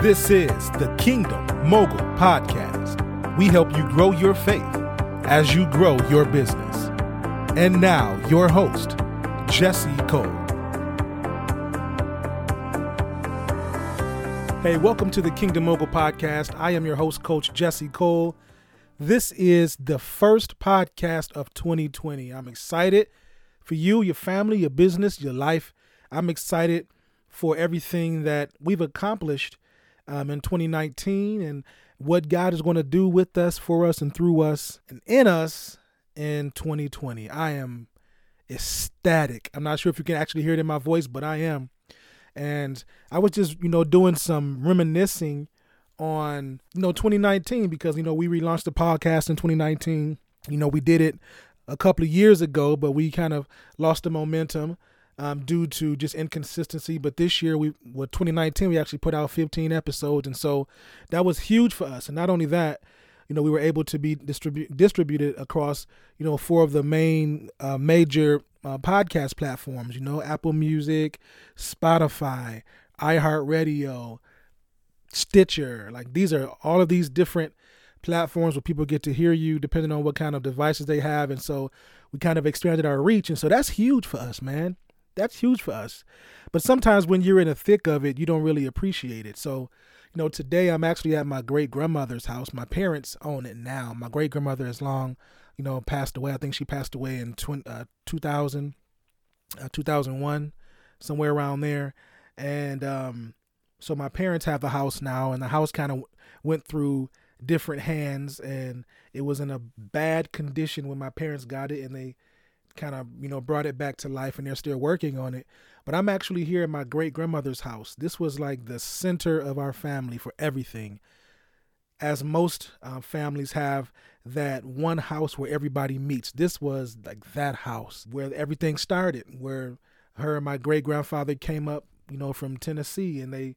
This is the Kingdom Mogul Podcast. We help you grow your faith as you grow your business. And now, your host, Jesse Cole. Hey, welcome to the Kingdom Mogul Podcast. I am your host, Coach Jesse Cole. This is the first podcast of 2020. I'm excited for you, your family, your business, your life. I'm excited for everything that we've accomplished in 2019 and what God is going to do with us, for us, and through us, and in us in 2020. I am ecstatic. I'm not sure if you can actually hear it in my voice, but I am. And I was just, doing some reminiscing on, 2019, because, we relaunched the podcast in 2019. We did it a couple of years ago, but we kind of lost the momentum due to just inconsistency. But this year, 2019, we actually put out 15 episodes. And so that was huge for us. And not only that, we were able to be distributed across, four of the main major podcast platforms, Apple Music, Spotify, iHeartRadio, Stitcher. Like, these are all of these different platforms where people get to hear you depending on what kind of devices they have. And so we kind of expanded our reach. And so that's huge for us, man. That's huge for us. But sometimes when you're in the thick of it, you don't really appreciate it. So, today I'm actually at my great grandmother's house. My parents own it now. My great grandmother is long, passed away. I think she passed away in 2001, somewhere around there. And so my parents have the house now, and the house kind of went through different hands, and it was in a bad condition when my parents got it, and they kind of, brought it back to life, and they're still working on it. But I'm actually here at my great grandmother's house. This was like the center of our family for everything. As most families have that one house where everybody meets. This was like that house where everything started, where her and my great grandfather came up, from Tennessee, and they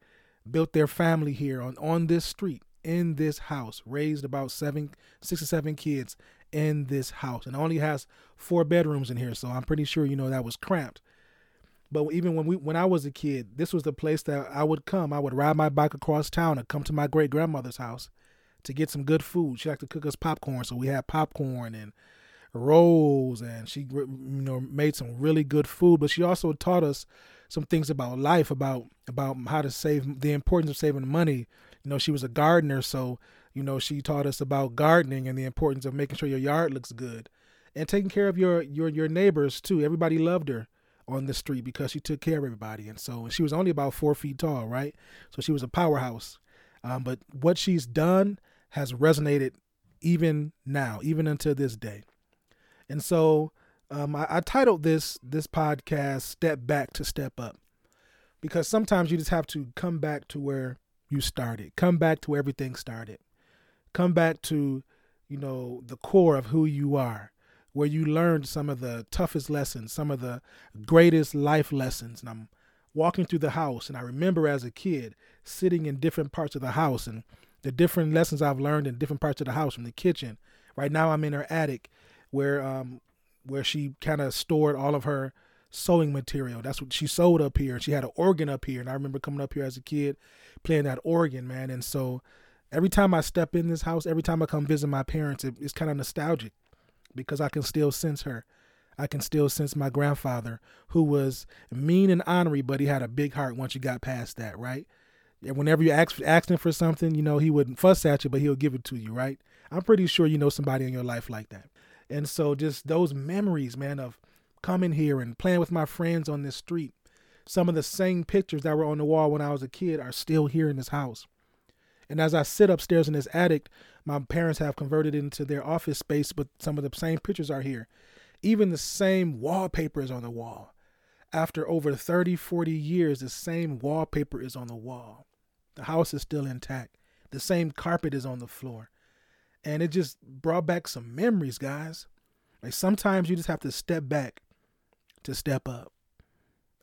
built their family here on this street, in this house, raised about 6 or 7 kids in this house, and only has 4 bedrooms in here. So I'm pretty sure, that was cramped. But even when I was a kid, this was the place that I would come. I would ride my bike across town and come to my great grandmother's house to get some good food. She liked to cook us popcorn. So we had popcorn and rolls, and she, made some really good food, but she also taught us some things about life, about how to save, the importance of saving money. She was a gardener. So, she taught us about gardening and the importance of making sure your yard looks good and taking care of your neighbors too. Everybody loved her on the street because she took care of everybody. And so she was only about 4 feet tall, right? So she was a powerhouse. But what she's done has resonated even now, even until this day. And so I titled this podcast, Step Back to Step Up, because sometimes you just have to come back to where you started, come back to where everything started, come back to, the core of who you are, where you learned some of the toughest lessons, some of the greatest life lessons. And I'm walking through the house, and I remember as a kid sitting in different parts of the house and the different lessons I've learned in different parts of the house, from the kitchen. Right now I'm in her attic where she kind of stored all of her sewing material. That's what she sewed up here. She had an organ up here. And I remember coming up here as a kid playing that organ, man. And so every time I step in this house, every time I come visit my parents, it's kind of nostalgic because I can still sense her. I can still sense my grandfather, who was mean and ornery, but he had a big heart once you got past that, right? And whenever you asked him for something, he wouldn't fuss at you, but he'll give it to you, right? I'm pretty sure somebody in your life like that. And so just those memories, man, of coming here and playing with my friends on this street. Some of the same pictures that were on the wall when I was a kid are still here in this house. And as I sit upstairs in this attic, my parents have converted it into their office space, but some of the same pictures are here. Even the same wallpaper is on the wall. After over 30, 40 years, the same wallpaper is on the wall. The house is still intact. The same carpet is on the floor. And it just brought back some memories, guys. Like, sometimes you just have to step back to step up.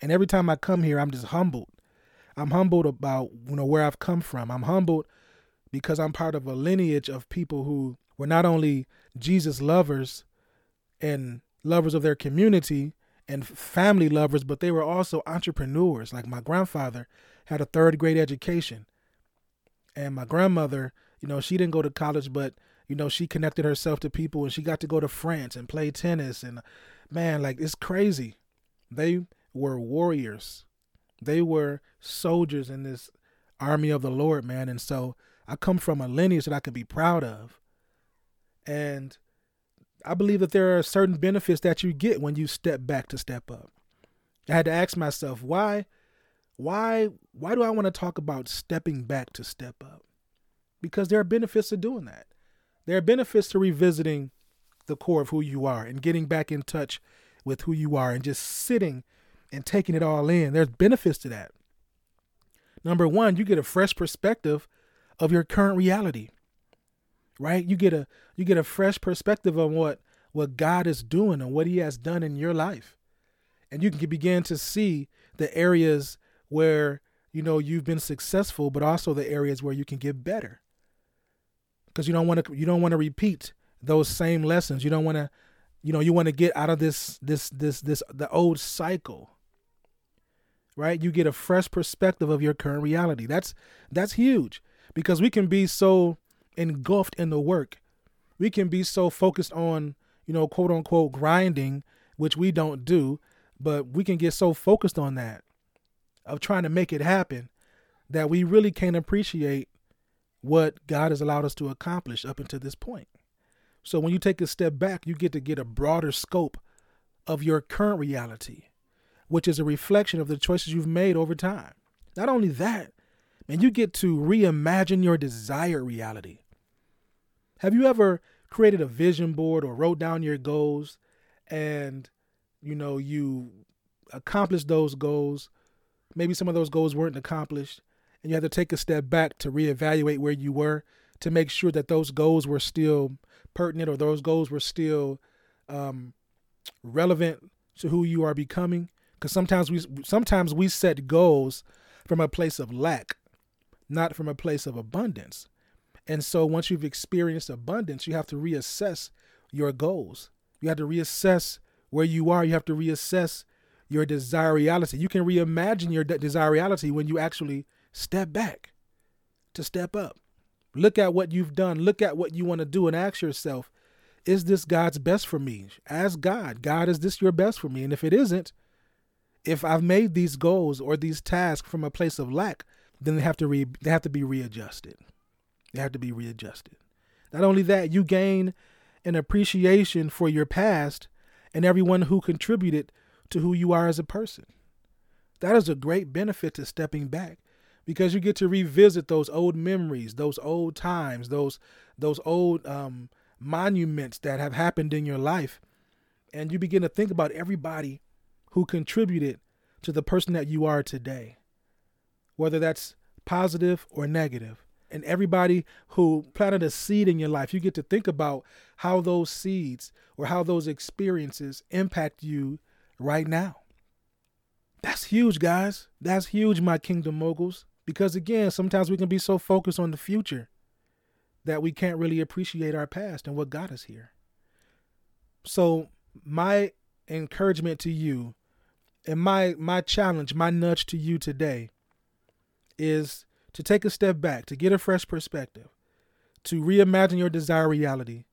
And every time I come here, I'm just humbled. I'm humbled about, where I've come from. I'm humbled because I'm part of a lineage of people who were not only Jesus lovers and lovers of their community and family lovers, but they were also entrepreneurs. Like, my grandfather had a 3rd grade education. And my grandmother, you know, she didn't go to college, but, you know, she connected herself to people and she got to go to France and play tennis. And man, like, it's crazy. They were warriors. They were soldiers in this army of the Lord, man. And so I come from a lineage that I can be proud of. And I believe that there are certain benefits that you get when you step back to step up. I had to ask myself, why do I want to talk about stepping back to step up? Because there are benefits to doing that. There are benefits to revisiting the core of who you are and getting back in touch with who you are and just sitting and taking it all in. There's benefits to that. Number one, you get a fresh perspective of your current reality, right? You get a fresh perspective on what God is doing and what he has done in your life. And you can begin to see the areas where, you know, you've been successful, but also the areas where you can get better. Because you don't want to repeat those same lessons. You don't want to, you know, you want to get out of this the old cycle. Right? You get a fresh perspective of your current reality. That's huge, because we can be so engulfed in the work. We can be so focused on, you know, quote unquote grinding, which we don't do, but we can get so focused on that, of trying to make it happen, that we really can't appreciate what God has allowed us to accomplish up until this point. So when you take a step back, you get to get a broader scope of your current reality, which is a reflection of the choices you've made over time. Not only that, man, you get to reimagine your desired reality. Have you ever created a vision board or wrote down your goals and, you know, you accomplished those goals? Maybe some of those goals weren't accomplished and you had to take a step back to reevaluate where you were to make sure that those goals were still pertinent or those goals were still relevant to who you are becoming. Because sometimes we set goals from a place of lack, not from a place of abundance. And so once you've experienced abundance, you have to reassess your goals. You have to reassess where you are. You have to reassess your desired reality. You can reimagine your desired reality when you actually step back to step up. Look at what you've done. Look at what you want to do and ask yourself, is this God's best for me? Ask God, God, is this your best for me? And if it isn't, if I've made these goals or these tasks from a place of lack, then they have to be readjusted. Not only that, you gain an appreciation for your past and everyone who contributed to who you are as a person. That is a great benefit to stepping back, because you get to revisit those old memories, those old times, those old monuments that have happened in your life. And you begin to think about everybody who contributed to the person that you are today, whether that's positive or negative. And everybody who planted a seed in your life, you get to think about how those seeds or how those experiences impact you right now. That's huge, guys. That's huge, my Kingdom Moguls. Because again, sometimes we can be so focused on the future that we can't really appreciate our past and what got us here. So my encouragement to you and my challenge, my nudge to you today is to take a step back, to get a fresh perspective, to reimagine your desired reality,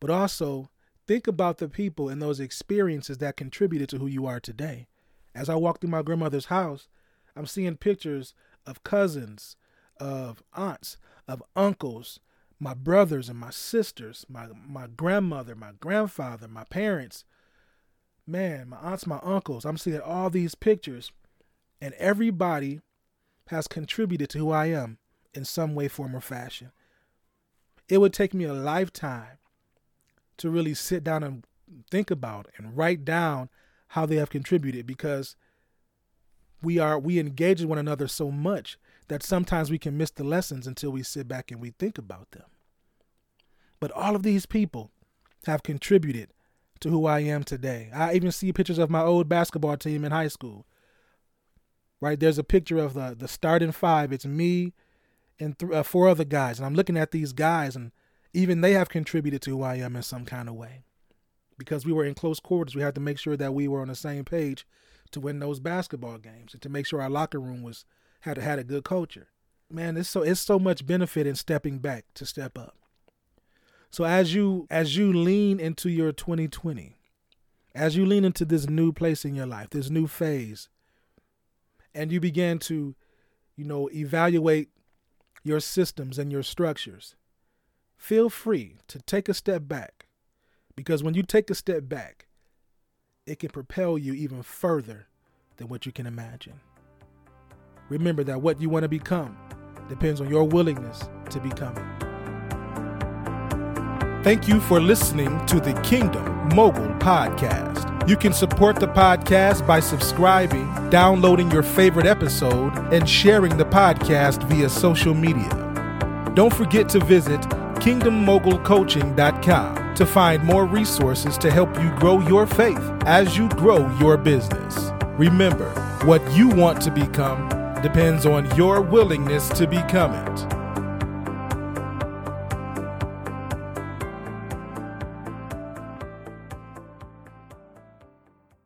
but also think about the people and those experiences that contributed to who you are today. As I walk through my grandmother's house, I'm seeing pictures of cousins, of aunts, of uncles, my brothers and my sisters, my grandmother, my grandfather, my parents, man, my aunts, my uncles. I'm seeing all these pictures, and everybody has contributed to who I am in some way, form, or fashion. It would take me a lifetime to really sit down and think about and write down how they have contributed, because we engage with one another so much that sometimes we can miss the lessons until we sit back and we think about them. But all of these people have contributed to who I am today. I even see pictures of my old basketball team in high school. Right, there's a picture of the starting five. It's me and four other guys. And I'm looking at these guys, and even they have contributed to who I am in some kind of way. Because we were in close quarters, we had to make sure that we were on the same page to win those basketball games and to make sure our locker room had a good culture. man, it's so much benefit in stepping back to step up. So as you lean into your 2020, as you lean into this new place in your life, this new phase, and you begin to, evaluate your systems and your structures, feel free to take a step back, because when you take a step back, it can propel you even further than what you can imagine. Remember that what you want to become depends on your willingness to become it. Thank you for listening to the Kingdom Mogul Podcast. You can support the podcast by subscribing, downloading your favorite episode, and sharing the podcast via social media. Don't forget to visit KingdomMogulCoaching.com to find more resources to help you grow your faith as you grow your business. Remember, what you want to become depends on your willingness to become it.